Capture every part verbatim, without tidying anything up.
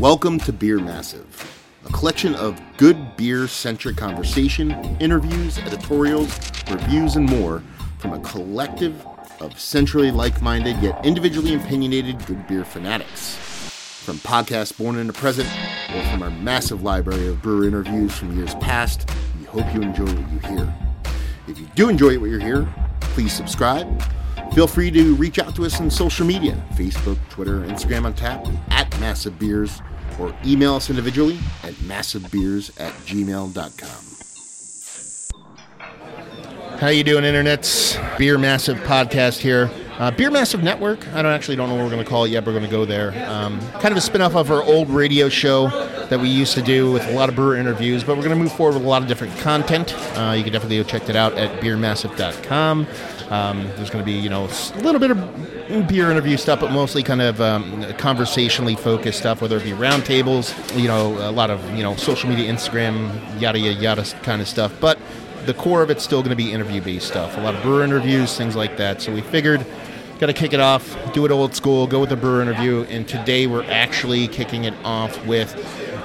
Welcome to Beer Massive, a collection of good beer-centric conversation, interviews, editorials, reviews, and more from a collective of centrally like-minded yet individually opinionated good beer fanatics. From podcasts born in the present or from our massive library of brewer interviews from years past, we hope you enjoy what you hear. If you do enjoy what you hear, please subscribe. Feel free to reach out to us on social media, Facebook, Twitter, Instagram, Untappd, at Massive Beers, or email us individually at massive beers at gmail dot com. How you doing, internets? Beer Massive podcast here. Uh, Beer Massive Network, I don't actually don't know what we're going to call it yet, but we're going to go there. Um, kind of a spinoff of our old radio show that we used to do with a lot of brewer interviews, but we're going to move forward with a lot of different content. Uh, you can definitely go check that out at beer massive dot com. Um, there's going to be, you know, a little bit of beer interview stuff, but mostly kind of um, conversationally focused stuff, whether it be roundtables, you know, a lot of, you know, social media, Instagram, yada, yada, yada kind of stuff. But the core of it's still going to be interview-based stuff, a lot of brewer interviews, things like that. So we figured, got to kick it off, do it old school, go with a brewer interview. And today we're actually kicking it off with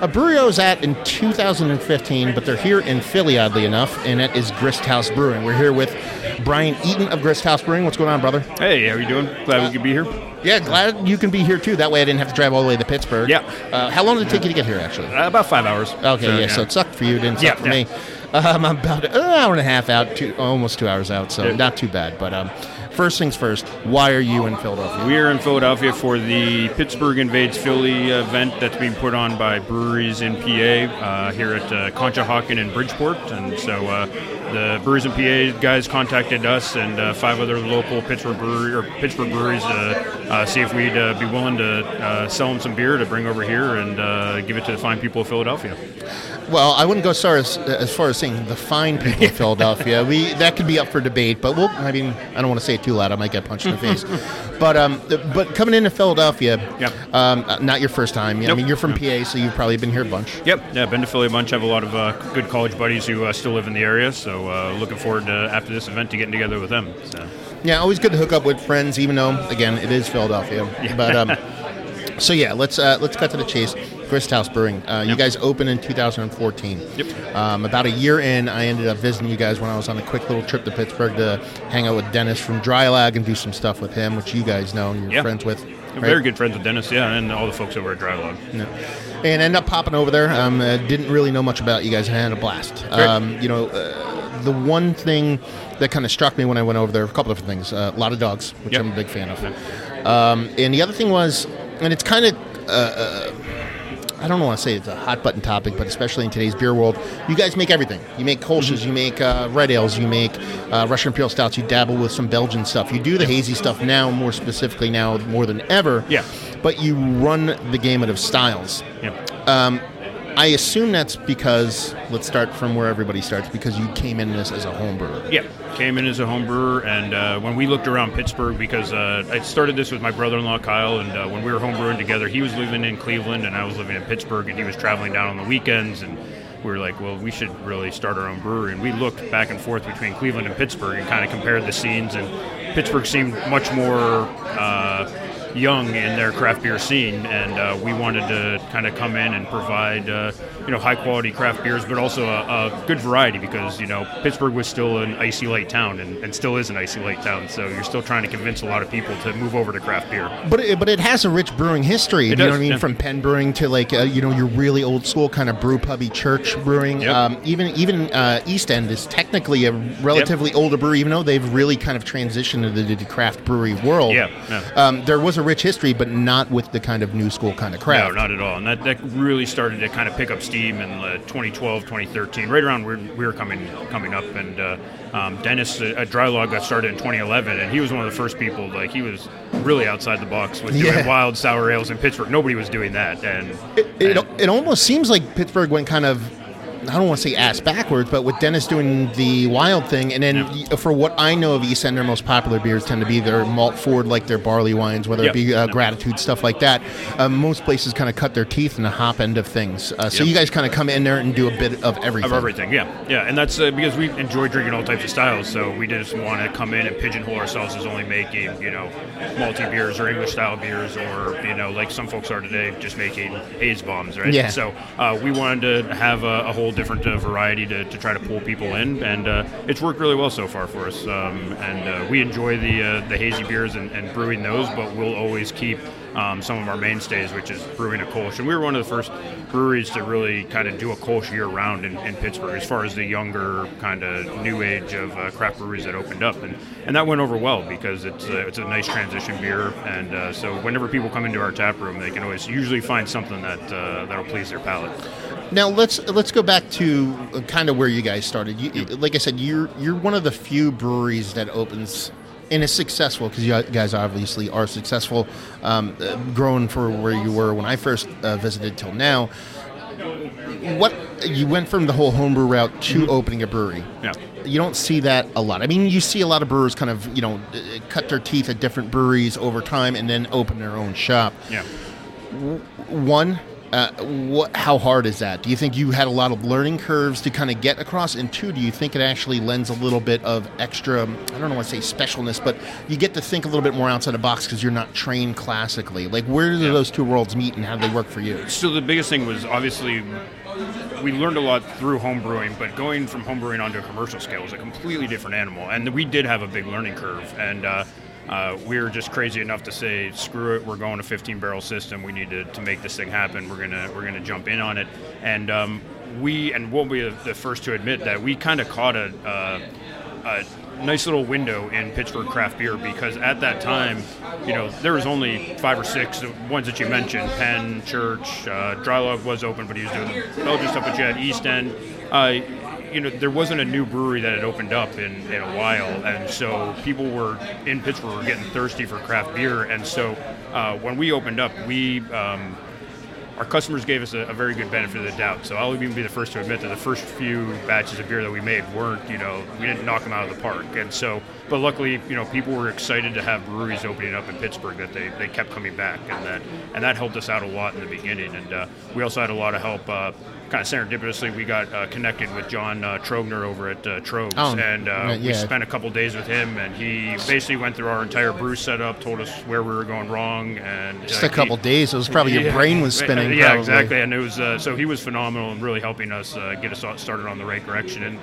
a brewery I was at in two thousand fifteen, but they're here in Philly, oddly enough, and it is Grist House Brewing. We're here with Brian Eaton of Grist House Brewing. What's going on, brother? Hey, how are you doing? Glad uh, we could be here. Yeah, glad you can be here, too. That way I didn't have to drive all the way to Pittsburgh. Yeah. Uh, how long did it take you to get here, actually? Uh, about five hours. Okay, so, yeah, yeah, so it sucked for you, didn't suck yeah, for yeah. me. Um, I'm about an hour and a half out, two, almost two hours out, so yeah. not too bad, but... Um, First things first, why are you in Philadelphia? We are in Philadelphia for the Pittsburgh Invades Philly event that's being put on by breweries in P A uh, here at uh, Conshohocken in Bridgeport. And so uh, the breweries in P A guys contacted us and uh, five other local Pittsburgh, brewery, or Pittsburgh breweries to uh, see if we'd uh, be willing to uh, sell them some beer to bring over here and uh, give it to the fine people of Philadelphia. Well, I wouldn't go as far as, as far as saying the fine people of Philadelphia. We that could be up for debate, but we'll, I mean, I don't want to say it too loud. I might get punched in the face. But um, but coming into Philadelphia, yep. um, not your first time. Nope. I mean, you're from nope. P A, so you've probably been here a bunch. Yep, yeah, been to Philly a bunch. I have a lot of uh, good college buddies who uh, still live in the area, so uh, looking forward to, after this event, to getting together with them. So. Yeah, always good to hook up with friends, even though, again, it is Philadelphia. Yeah. But um, so yeah, let's uh, let's cut to the chase. Grist House Brewing. Uh, yep. You guys opened in two thousand fourteen. Yep. Um, about a year in, I ended up visiting you guys when I was on a quick little trip to Pittsburgh to hang out with Dennis from Dry Lag and do some stuff with him, which you guys know and you're yeah. friends with. Right? Very good friends with Dennis, yeah, and all the folks over at Dry Lag. Yeah. And ended up popping over there. Um, uh, didn't really know much about you guys and I had a blast. Um, you know, uh, the one thing that kind of struck me when I went over there, a couple different things. Uh, a lot of dogs, which yep. I'm a big fan of. Yep. Um, and the other thing was, and it's kind of... Uh, uh, I don't want to say it's a hot-button topic, but especially in today's beer world, you guys make everything. You make Kölsch's, mm-hmm. you make uh, red ales, you make uh, Russian Imperial Stouts, you dabble with some Belgian stuff. You do the hazy stuff now, more specifically now, more than ever. Yeah. But you run the gamut of styles. Yeah. Um, I assume that's because, let's start from where everybody starts, because you came in this as a home brewer. Yeah, came in as a home brewer, and uh, when we looked around Pittsburgh, because uh, I started this with my brother-in-law, Kyle, and uh, when we were home brewing together, he was living in Cleveland, and I was living in Pittsburgh, and he was traveling down on the weekends, and we were like, well, we should really start our own brewery. And we looked back and forth between Cleveland and Pittsburgh and kind of compared the scenes, and Pittsburgh seemed much more... Uh, young in their craft beer scene, and uh, we wanted to kind of come in and provide uh, you know, high quality craft beers, but also a, a good variety, because you know Pittsburgh was still an I C Light town and, and still is an I C Light town, so you're still trying to convince a lot of people to move over to craft beer. But it, but it has a rich brewing history. It you does, know what I mean? Yeah. From Penn Brewing to like uh, you know your really old school kind of brew pubby Church Brewing. Yep. Um, even even uh, East End is technically a relatively yep. older brewery, even though they've really kind of transitioned into the craft brewery world. Yeah. yeah. Um, there was a rich history, but not with the kind of new school kind of craft. No, not at all. And that, that really started to kind of pick up steam in uh, twenty twelve, twenty thirteen, right around where we were coming coming up. And uh, um, Dennis uh, at Dry Lag got started in twenty eleven, and he was one of the first people. Like he was really outside the box with doing yeah. wild sour ales in Pittsburgh. Nobody was doing that. And it, it, and, it almost seems like Pittsburgh went kind of I don't want to say ass backwards, but with Dennis doing the wild thing, and then yeah. for what I know of East End, their most popular beers tend to be their malt forward, like their barley wines, whether yep. it be uh, no. gratitude, stuff like that. Uh, most places kind of cut their teeth in the hop end of things. Uh, so yep. you guys kind of come in there and do a bit of everything. Of everything, yeah. Yeah, and that's uh, because we enjoy drinking all types of styles, so we just want to come in and pigeonhole ourselves as only making, you know, malty beers or English-style beers or, you know, like some folks are today, just making haze bombs, right? Yeah. So uh, we wanted to have a, a whole different uh, variety to, to try to pull people in, and uh, it's worked really well so far for us. Um, and uh, we enjoy the uh, the hazy beers and, and brewing those, but we'll always keep um, some of our mainstays, which is brewing a Kölsch. And we were one of the first breweries to really kind of do a Kölsch year-round in, in Pittsburgh, as far as the younger kind of new age of uh, craft breweries that opened up. And, and that went over well because it's uh, it's a nice transition beer. And uh, so whenever people come into our tap room, they can always usually find something that uh, that'll please their palate. Now let's let's go back to kind of where you guys started. You, like I said, you're you're one of the few breweries that opens and is successful, because you guys obviously are successful, um, growing from where you were when I first uh, visited till now. What you went from the whole homebrew route to mm-hmm. opening a brewery. Yeah. You don't see that a lot. I mean, you see a lot of brewers kind of you know cut their teeth at different breweries over time and then open their own shop. Yeah. One. Uh, what? How hard is that? Do you think you had a lot of learning curves to kind of get across? And two, do you think it actually lends a little bit of extra, I don't know what to say specialness, but you get to think a little bit more outside the box because you're not trained classically. Like, where do yeah. those two worlds meet and how do they work for you? So the biggest thing was obviously we learned a lot through home brewing, but going from home brewing onto a commercial scale was a completely different animal. And we did have a big learning curve. And, uh, Uh, we were just crazy enough to say, screw it, we're going to fifteen barrel system. We need to, to make this thing happen. We're gonna we're gonna jump in on it. And um, we and we'll be the first to admit that we kind of caught a, a, a nice little window in Pittsburgh craft beer, because at that time, you know, there was only five or six ones that you mentioned: Penn, Church, uh, Dry Lag was open, but he was doing the Belgian stuff. But you had East End. Uh, You know, there wasn't a new brewery that had opened up in, in a while, and so people were in Pittsburgh were getting thirsty for craft beer. And so uh, when we opened up, we um, our customers gave us a, a very good benefit of the doubt. So I'll even be the first to admit that the first few batches of beer that we made weren't, you know, we didn't knock them out of the park. And so, but luckily, you know, people were excited to have breweries opening up in Pittsburgh, that they, they kept coming back, and that and that helped us out a lot in the beginning. And uh, we also had a lot of help. Uh, Kind of serendipitously, we got uh, connected with John uh, Trogner over at uh, Tröegs, oh, and uh, yeah. we spent a couple days with him, and he basically went through our entire brew setup, told us where we were going wrong, and just like, a couple he, days. It was probably yeah, your brain was spinning. Yeah, probably. Exactly. And it was uh, so he was phenomenal and really helping us uh, get us started on the right direction. And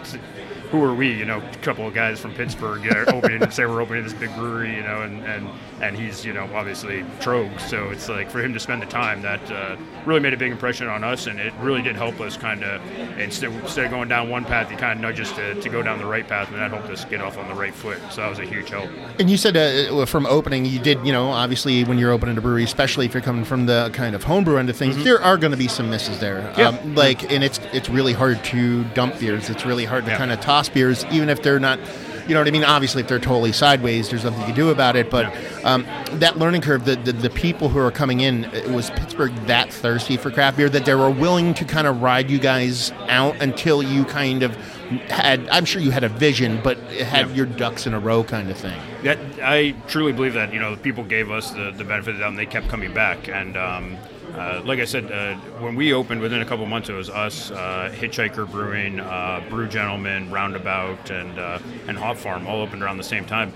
who are we, you know, a couple of guys from Pittsburgh, you know, opening, say we're opening this big brewery, you know, and and, and he's you know obviously Tröegs, so it's like for him to spend the time that uh, really made a big impression on us, and it really did help us kind of, instead instead of going down one path, he kind of nudged us to, to go down the right path, and that helped us get off on the right foot. So that was a huge help. And you said uh, from opening, you did, you know, obviously when you're opening a brewery, especially if you're coming from the kind of homebrew end of things, mm-hmm. there are going to be some misses there. Yeah. Um, like, and it's it's really hard to dump beers. It's really hard to yeah. kind of toss beers, even if they're not, you know what I mean? Obviously, if they're totally sideways, there's nothing you can do about it. But um, that learning curve, the, the the people who are coming in, it was Pittsburgh that thirsty for craft beer that they were willing to kind of ride you guys out until you kind of had, I'm sure you had a vision, but had yep. your ducks in a row kind of thing. That, I truly believe that, you know, the people gave us the, the benefit of the doubt, and they kept coming back. And, um, Uh, like I said, uh, when we opened, within a couple of months, it was us, uh, Hitchhiker Brewing, uh, Brew Gentleman, Roundabout, and uh, and Hop Farm all opened around the same time.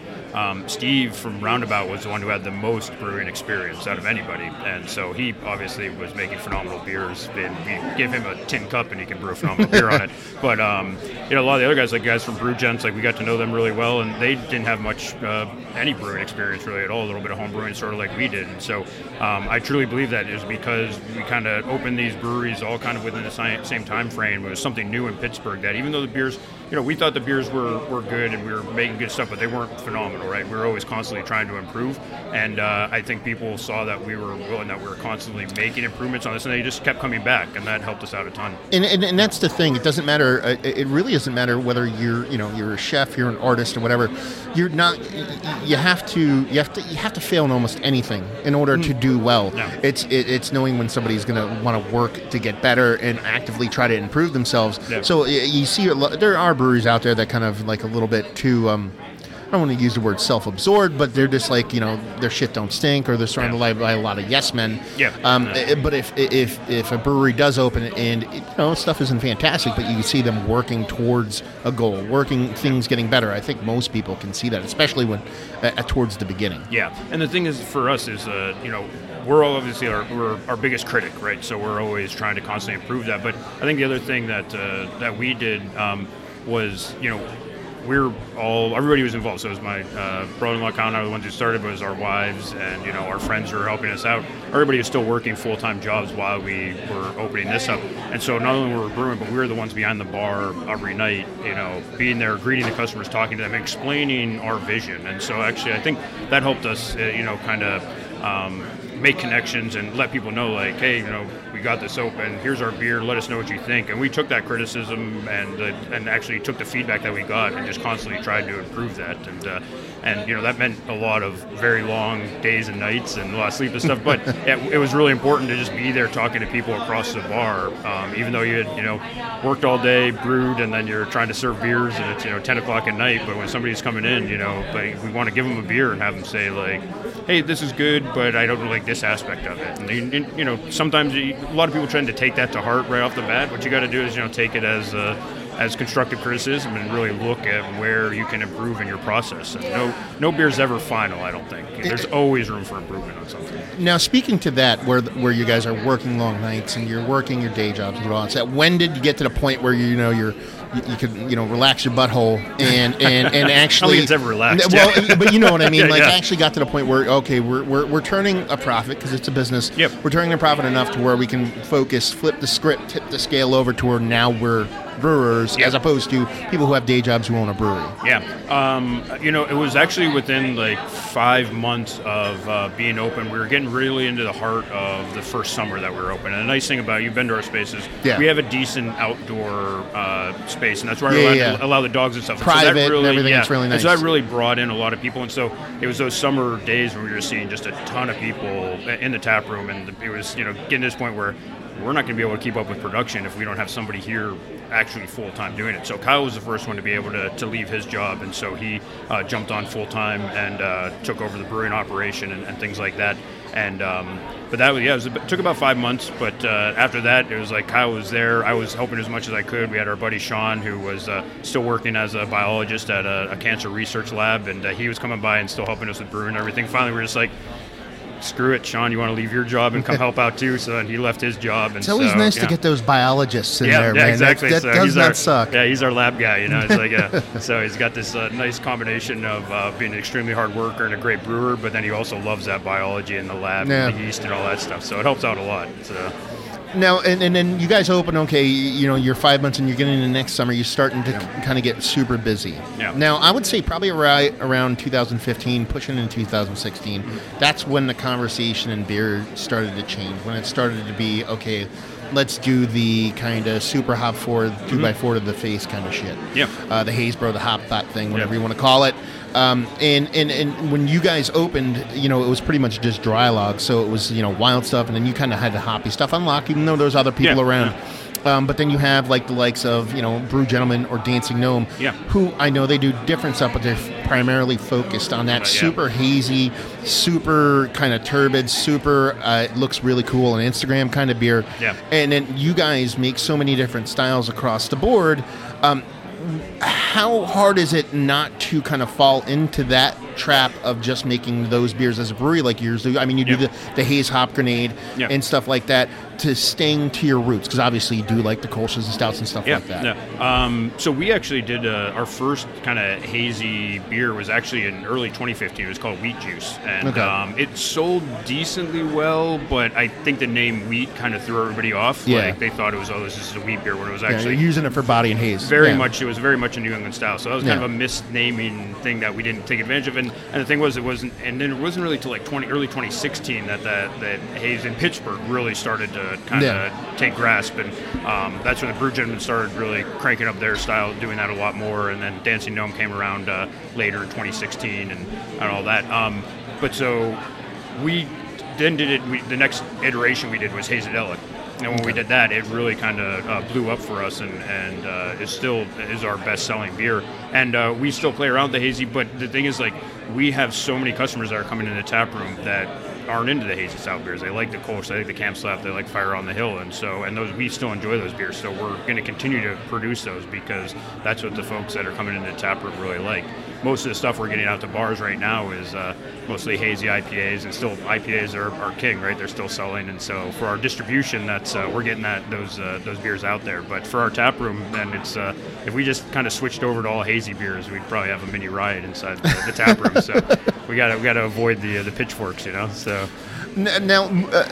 Um, Steve from Roundabout was the one who had the most brewing experience out of anybody, and so he obviously was making phenomenal beers. And we give him a tin cup, and he can brew phenomenal beer on it. But um, you know, a lot of the other guys, like guys from Brew Gents, like we got to know them really well, and they didn't have much uh, any brewing experience really at all. A little bit of home brewing, sort of like we did. And so um, I truly believe that it was because. Because we kind of opened these breweries all kind of within the same time frame. It was something new in Pittsburgh that even though the beers you know, we thought the beers were, were good and we were making good stuff, but they weren't phenomenal, right? We were always constantly trying to improve, and uh, I think people saw that we were willing, that we were constantly making improvements on this, and they just kept coming back, and that helped us out a ton. And and, and that's the thing. It doesn't matter. It really doesn't matter whether you're, you know, you're a chef, you're an artist, or whatever. You're not. You have to. You have to. You have to fail in almost anything in order mm. to do well. No. It's it, it's knowing when somebody's going to want to work to get better and actively try to improve themselves. Yeah. So you see, there are breweries out there that kind of like a little bit too, um, I don't want to use the word self-absorbed, but they're just like, you know, their shit don't stink, or they're surrounded yeah. by a lot of yes men. Yeah. Um, yeah. But if if if a brewery does open and, you know, stuff isn't fantastic, but you can see them working towards a goal, working things getting better. I think most people can see that, especially when uh, towards the beginning. Yeah. And the thing is for us is, uh, you know, we're obviously our we're our biggest critic, right? So we're always trying to constantly improve that. But I think the other thing that uh, that we did um, was, you know, we're all, everybody was involved. So it was my uh, brother-in-law, Connor, the ones who started, but it was our wives and, you know, our friends who were helping us out. Everybody was still working full-time jobs while we were opening this up. And so not only were we brewing, but we were the ones behind the bar every night, you know, being there, greeting the customers, talking to them, explaining our vision. And so actually I think that helped us, uh, you know, kind of um, make connections and let people know, like, hey, you know, we got this open, here's our beer, let us know what you think. And we took that criticism and uh, and actually took the feedback that we got and just constantly tried to improve that. And uh, and you know, that meant a lot of very long days and nights and a lot of sleep and stuff, but it, it was really important to just be there talking to people across the bar, um, even though you had, you know, worked all day, brewed, and then you're trying to serve beers and it's, you know, ten o'clock at night. But when somebody's coming in, you know, but we want to give them a beer and have them say, like, hey, this is good, but I don't like this aspect of it. And you, you know, sometimes you, a lot of people trying to take that to heart right off the bat. What you got to do is, you know, take it as uh, as constructive criticism and really look at where you can improve in your process. And no, no beer's ever final, I don't think. There's always room for improvement on something. Now, speaking to that, where where you guys are working long nights and you're working your day jobs and all that, when did you get to the point where you, you know you're You, you could, you know, relax your butthole and, and, and actually. I don't think it's ever relaxed. Well, yeah. But you know what I mean. Yeah, like, yeah. I actually got to the point where, okay, we're we're, we're turning a profit because it's a business. Yep. We're turning a profit enough to where we can focus, flip the script, tip the scale over to where now we're brewers, yep, as opposed to people who have day jobs who own a brewery. Yeah. Um, you know, it was actually within like five months of uh, being open. We were getting really into the heart of the first summer that we were open. And the nice thing about, you've been to our spaces, yeah, we have a decent outdoor uh, space, and that's where, yeah, I yeah. allow the dogs and stuff. Private and, so that really, and everything, yeah, it's really nice. And so that really brought in a lot of people. And so it was those summer days when we were seeing just a ton of people in the tap room, and it was, you know, getting to this point where we're not going to be able to keep up with production if we don't have somebody here actually full-time doing it. So Kyle was the first one to be able to, to leave his job, and so he uh, jumped on full-time and uh, took over the brewing operation and, and things like that. And um, but that was, yeah, it, was, it took about five months. But uh, after that, it was like Kyle was there. I was helping as much as I could. We had our buddy Sean, who was uh, still working as a biologist at a, a cancer research lab, and uh, he was coming by and still helping us with brewing and everything. Finally, we were just like, screw it, Sean, you want to leave your job and come help out too? So and he left his job. And it's always so, nice you know. to get those biologists in yeah, there, yeah, man. Yeah, exactly. That, that so does not our, suck. Yeah, he's our lab guy, you know. It's like, yeah. So he's got this uh, nice combination of uh, being an extremely hard worker and a great brewer, but then he also loves that biology and the lab yeah. and the yeast and all that stuff. So it helps out a lot. So. Now, and, and then you guys open, okay, you know, you're five months and you're getting into next summer, you're starting to yeah. c- kind of get super busy. Yeah. Now, I would say probably right around two thousand fifteen, pushing into two thousand sixteen, mm-hmm. that's when the conversation in beer started to change, when it started to be, okay, let's do the kind of super hop forward, two mm-hmm. by four to the face kind of shit. Yeah. Uh, the Haysbro, the hop thought thing, whatever yeah. you want to call it. Um, and, and, and when you guys opened, you know, it was pretty much just dry log. So it was, you know, wild stuff. And then you kind of had the hoppy stuff unlocked, even though there's other people yeah, around. Yeah. Um, but then you have like the likes of, you know, Brew Gentleman or Dancing Gnome, yeah. who I know they do different stuff, but they're f- primarily focused on that uh, super yeah. hazy, super kind of turbid, super uh, it looks really cool on Instagram kind of beer. Yeah. And then you guys make so many different styles across the board. Um, how hard is it not to kind of fall into that trap of just making those beers as a brewery like yours do. I mean, you do yeah. the, the Haze Hop Grenade yeah. and stuff like that to staying to your roots, because obviously you do like the Kölsches and Stouts and stuff yeah. like that. Yeah. Um, so we actually did uh, our first kind of hazy beer was actually in early twenty fifteen. It was called Wheat Juice, and okay. um, it sold decently well, but I think the name wheat kind of threw everybody off. Yeah. Like they thought it was, oh, this is a wheat beer, when it was actually... Yeah, you're using it for body and haze. Very yeah. much. It was very much a New England style, so that was kind yeah. of a misnaming thing that we didn't take advantage of, and, and the thing was it wasn't, and then it wasn't really till like twenty, early twenty sixteen that that, that haze in Pittsburgh really started to kind of yeah. take grasp, and um, that's when the Brew Gentleman started really cranking up their style, doing that a lot more, and then Dancing Gnome came around uh, later in twenty sixteen and, and all that. Um, but so we then did it, we, the next iteration we did was Hazy Delic. And when okay. we did that, it really kind of uh, blew up for us, and, and uh, is still is our best-selling beer. And uh, we still play around with the hazy, but the thing is, like, we have so many customers that are coming in the tap room that aren't into the hazy stout beers. They like the Kölsch, they like the Camp Slap, they like Fire on the Hill, and so and those we still enjoy those beers. So we're going to continue to produce those because that's what the folks that are coming into the tap room really like. Most of the stuff we're getting out to bars right now is uh, mostly hazy I P As, and still I P As are our king, right? They're still selling, and so for our distribution, that's uh, we're getting that those uh, those beers out there. But for our tap room, then it's uh, if we just kind of switched over to all hazy beers, we'd probably have a mini riot inside the, the tap room. So we got we got to avoid the uh, the pitchforks, you know. So. Now, uh,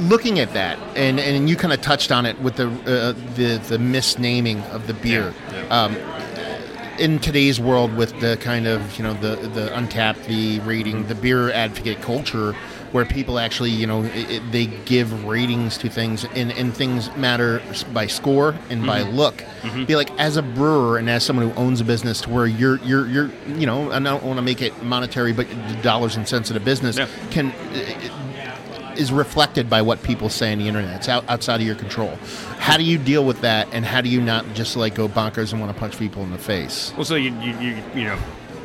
looking at that, and, and you kind of touched on it with the uh, the, the misnaming of the beer. Yeah, yeah. Um, in today's world, with the kind of you know the the Untappd, the rating, the Beer Advocate culture, where people actually you know it, it, they give ratings to things, and, and things matter by score and mm-hmm. by look. Mm-hmm. Be like, as a brewer and as someone who owns a business, to where you're you're you're you know I don't want to make it monetary, but the dollars and cents of the business yeah. can it, is reflected by what people say on the internet. It's out, outside of your control. How do you deal with that, and how do you not just like go bonkers and want to punch people in the face? Well, so you you you, you know.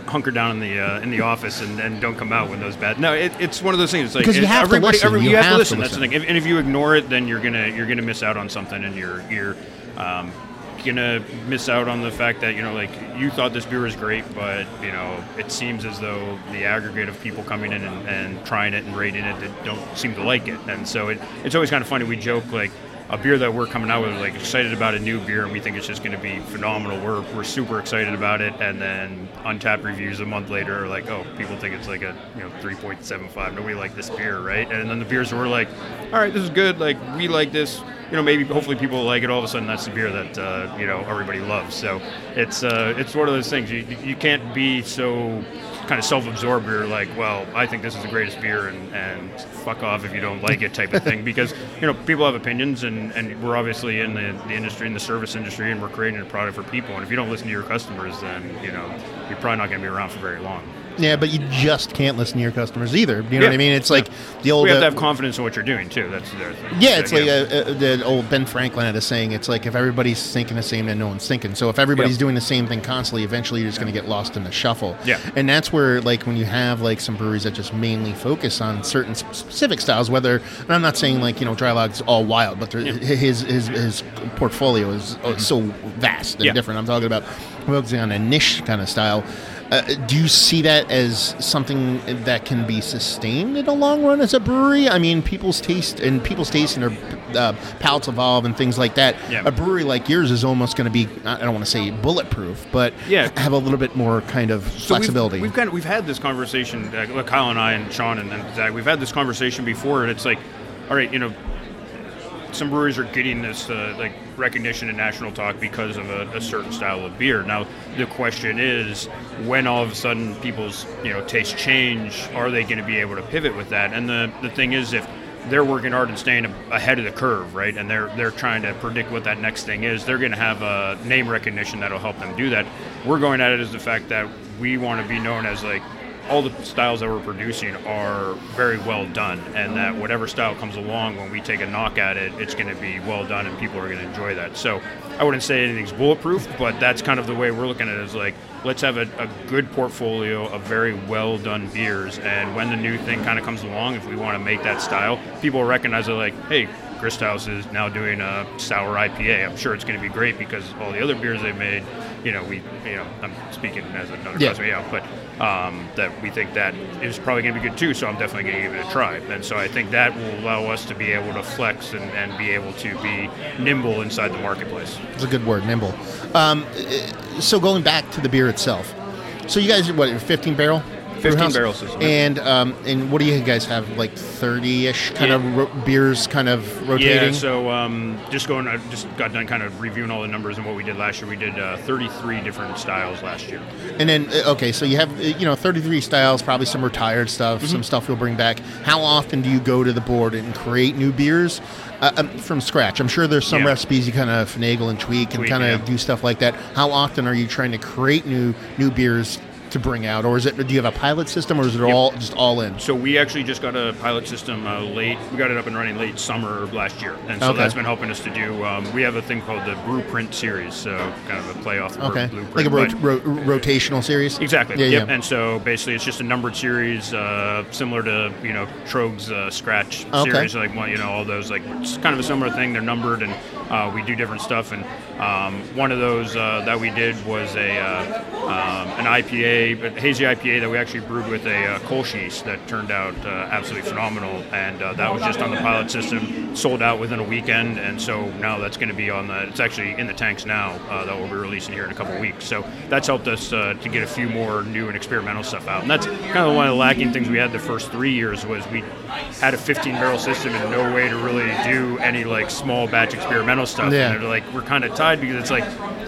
hunker down in the uh, in the office and, and don't come out when those bad. No, it, it's one of those things. It's like you have everybody, to listen. Every, you, you have, have to listen. To listen. That's the thing. If, and if you ignore it, then you're gonna you're gonna miss out on something, and you're you're um, gonna miss out on the fact that you know like you thought this beer was great, but you know it seems as though the aggregate of people coming in and, and trying it and rating it that don't seem to like it. And so it it's always kind of funny. We joke like. A beer that we're coming out with, like excited about a new beer, and we think it's just going to be phenomenal. We're we're super excited about it, and then Untappd reviews a month later are like, oh, people think it's like a you know three point seven five. Nobody liked this beer, right? And then the beers were like, all right, this is good. Like we like this. You know, maybe hopefully people will like it. All of a sudden, that's the beer that uh, you know everybody loves. So it's uh, it's one of those things. You you can't be so kind of self-absorbed. You're like, well, I think this is the greatest beer, and, and fuck off if you don't like it, type of thing. Because you know, people have opinions, and, and we're obviously in the, the industry, in the service industry, and we're creating a product for people. And if you don't listen to your customers, then you know, you're probably not going to be around for very long. Yeah, but you just can't listen to your customers either. You know yeah. what I mean? It's like yeah. the old... We have to have confidence in what you're doing, too. That's their thing. Yeah, it's so, like yeah. Uh, the old Ben Franklin had a saying. It's like if everybody's thinking the same, then no one's thinking. So if everybody's yep. doing the same thing constantly, eventually you're just yeah. going to get lost in the shuffle. Yeah. And that's where, like, when you have, like, some breweries that just mainly focus on certain specific styles, whether... And I'm not saying, like, you know, Dry Lag's all wild, but yeah. his, his his portfolio is mm-hmm. so vast and yeah. different. I'm talking about focusing on a niche kind of style. Uh, do you see that as something that can be sustained in the long run as a brewery? I mean, people's taste and people's taste and their uh, palates evolve and things like that. Yeah. A brewery like yours is almost going to be, I don't want to say bulletproof, but yeah. have a little bit more kind of so flexibility. We've, we've, kind of, we've had this conversation, uh, Kyle and I and Sean and, and Zach, we've had this conversation before, and it's like, all right, you know, some breweries are getting this uh, like recognition in national talk because of a, a certain style of beer. Now the question is, when all of a sudden people's you know tastes change, are they going to be able to pivot with that? And the the thing is, if they're working hard and staying ahead of the curve, right? And they're they're trying to predict what that next thing is. They're going to have a name recognition that'll help them do that. We're going at it as the fact that we want to be known as like. All the styles that we're producing are very well done, and that whatever style comes along, when we take a knock at it, it's going to be well done, and people are going to enjoy that. So I wouldn't say anything's bulletproof, but that's kind of the way we're looking at it, is like, let's have a, a good portfolio of very well done beers, and when the new thing kind of comes along, if we want to make that style, people recognize it like, hey, Grist House is now doing a sour I P A. I'm sure it's going to be great because all the other beers they've made, you know, we, you know, I'm speaking as another yeah. customer, yeah, but um, that we think that is probably going to be good too. So I'm definitely going to give it a try. And so I think that will allow us to be able to flex and, and be able to be nimble inside the marketplace. That's a good word, nimble. Um, so going back to the beer itself. So you guys, what, fifteen barrel? fifteen barrel system. And um, and what do you guys have, like thirty-ish kind yeah. of ro- beers kind of rotating? Yeah, so um, just going, I just got done kind of reviewing all the numbers and what we did last year. We did uh, thirty-three different styles last year. And then, okay, so you have, you know, thirty-three styles, probably some retired stuff, mm-hmm. some stuff you'll bring back. How often do you go to the board and create new beers uh, um, from scratch? I'm sure there's some yeah. recipes you kind of finagle and tweak and kind of yeah. do stuff like that. How often are you trying to create new new beers to bring out, or is it, do you have a pilot system, or is it yep. all just all in? So we actually just got a pilot system uh, late, we got it up and running late summer of last year, and so okay. that's been helping us to do, um, we have a thing called the Blueprint series, so kind of a playoff okay. Blueprint. Like a ro- ro- rotational series? Exactly, yeah, yep. yeah. And so basically it's just a numbered series, uh, similar to, you know, Tröegs uh, Scratch okay. series, like, you know, all those, like, it's kind of a similar thing, they're numbered, and uh, we do different stuff, and um, one of those uh, that we did was a uh, um, an I P A, a hazy I P A that we actually brewed with a uh, Kölsch yeast that turned out uh, absolutely phenomenal, and uh, that was just on the pilot system, sold out within a weekend, and so now that's going to be on the, it's actually in the tanks now, uh, that we'll be releasing here in a couple weeks, so that's helped us uh, to get a few more new and experimental stuff out, and that's kind of one of the lacking things we had the first three years was we had a fifteen barrel system and no way to really do any like small batch experimental stuff, yeah. and they're like, we're kind of tied because it's like,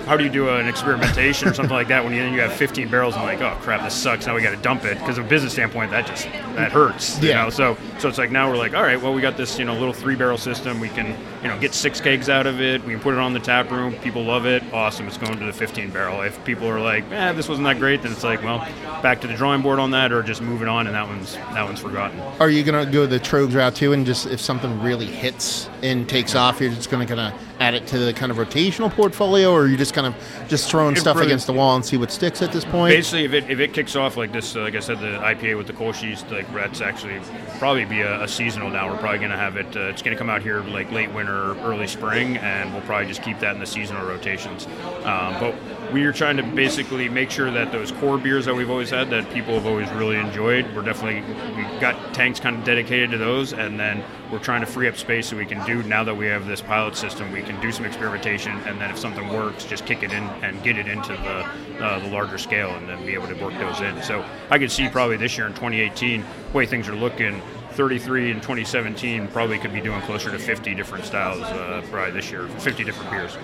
how do you do an experimentation or something like that when you, you have fifteen barrels and like, oh crap, this sucks, now we got to dump it, because from a business standpoint that just that hurts, you yeah. know, so so it's like now we're like, all right, well, we got this, you know, little three barrel system, we can, you know, get six kegs out of it, we can put it on the tap room, people love it, awesome, it's going to the fifteen barrel. If people are like, eh, this wasn't that great, then it's like, well, back to the drawing board on that, or just moving on, and that one's that one's forgotten. Are you gonna go the Tröegs route too, and just if something really hits and takes off, you're just gonna kind of add it to the kind of rotational portfolio, or are you just kind of just throwing it stuff really, against the wall and see what sticks at this point? Basically, if it if it kicks off like this, uh, like I said, the I P A with the Kölsch yeast, like that's actually probably be a, a seasonal now. We're probably going to have it, uh, it's going to come out here like late winter, early spring, and we'll probably just keep that in the seasonal rotations. Um, but we are trying to basically make sure that those core beers that we've always had that people have always really enjoyed, we're definitely, we've got tanks kind of dedicated to those, and then we're trying to free up space so we can do, now that we have this pilot system, we can do some experimentation, and then if something works, just kick it in and get it into the uh, the larger scale, and then be able to work those in. So I could see probably this year in twenty eighteen, the way things are looking, thirty-three in twenty seventeen, probably could be doing closer to fifty different styles uh, probably this year, fifty different beers.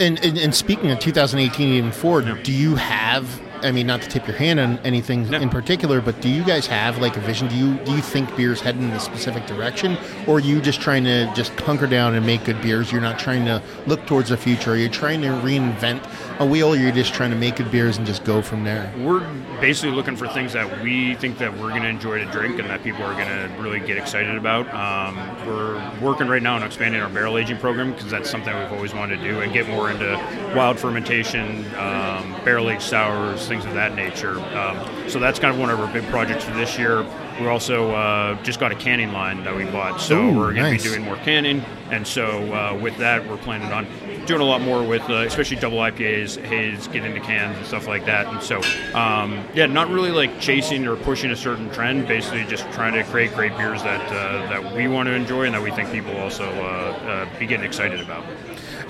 And, and, and speaking of two thousand eighteen even forward, yeah. do you have, I mean, not to tip your hand on anything no. in particular, but do you guys have like a vision? Do you do you think beer's heading in a specific direction, or are you just trying to just hunker down and make good beers? You're not trying to look towards the future. Are you trying to reinvent a wheel, or you're just trying to make good beers and just go from there? We're basically looking for things that we think that we're going to enjoy to drink and that people are going to really get excited about. Um, we're working right now on expanding our barrel aging program, because that's something we've always wanted to do, and get more into wild fermentation, um, barrel aged sours, things of that nature. Um, so that's kind of one of our big projects for this year. We also uh, just got a canning line that we bought, so Ooh, we're going nice. to be doing more canning. And so uh, with that, we're planning on doing a lot more with, uh, especially double I P As, haze, get into cans and stuff like that. And so, um, yeah, not really like chasing or pushing a certain trend. Basically, just trying to create great beers that uh, that we want to enjoy and that we think people also uh, uh, be getting excited about.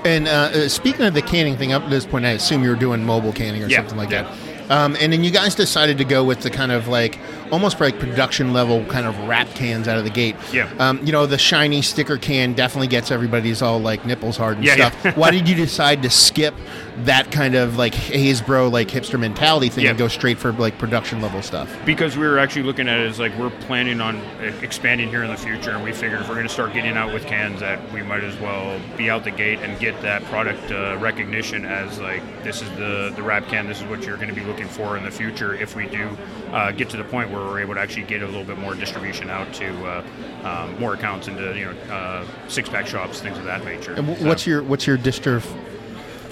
And uh, speaking of the canning thing, up to this point, I assume you were doing mobile canning or yeah, something like yeah. that. Um, and then you guys decided to go with the kind of like almost like production level kind of wrap cans out of the gate. Yeah. Um, you know, the shiny sticker can definitely gets everybody's all like nipples hard and yeah, stuff. Yeah. Why did you decide to skip that kind of like haze bro, like hipster mentality thing yeah. and go straight for like production level stuff? Because we were actually looking at it as like we're planning on expanding here in the future, and we figured if we're going to start getting out with cans that we might as well be out the gate and get that product uh, recognition as like, this is the, the wrap can, this is what you're going to be looking for in the future if we do uh, get to the point where we're able to actually get a little bit more distribution out to uh, um, more accounts into, you know, uh, six-pack shops, things of that nature. And w- so. what's your what's your distrib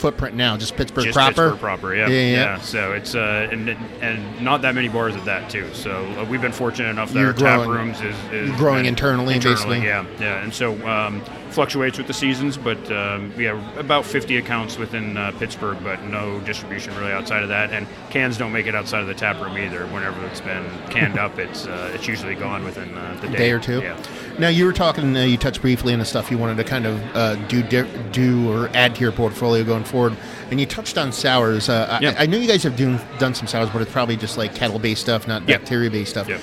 footprint now? Just Pittsburgh just proper? Pittsburgh proper, yeah. Yeah, yeah. yeah. So it's uh, and and not that many bars at that too. So uh, we've been fortunate enough that You're our growing, tap rooms is, is growing and, internally, internally, basically. Yeah, yeah. And so um, fluctuates with the seasons, but um, we have about fifty accounts within uh, Pittsburgh, but no distribution really outside of that. And cans don't make it outside of the tap room either. Whenever it's been canned up, it's uh, it's usually gone within uh, the day. day or two. Yeah. Now you were talking, uh, you touched briefly on the stuff you wanted to kind of uh, do di- do or add to your portfolio going forward, and you touched on sours. Uh, yeah. I, I know you guys have do, done some sours, but it's probably just like kettle-based stuff, not yeah. bacteria-based stuff. Yeah.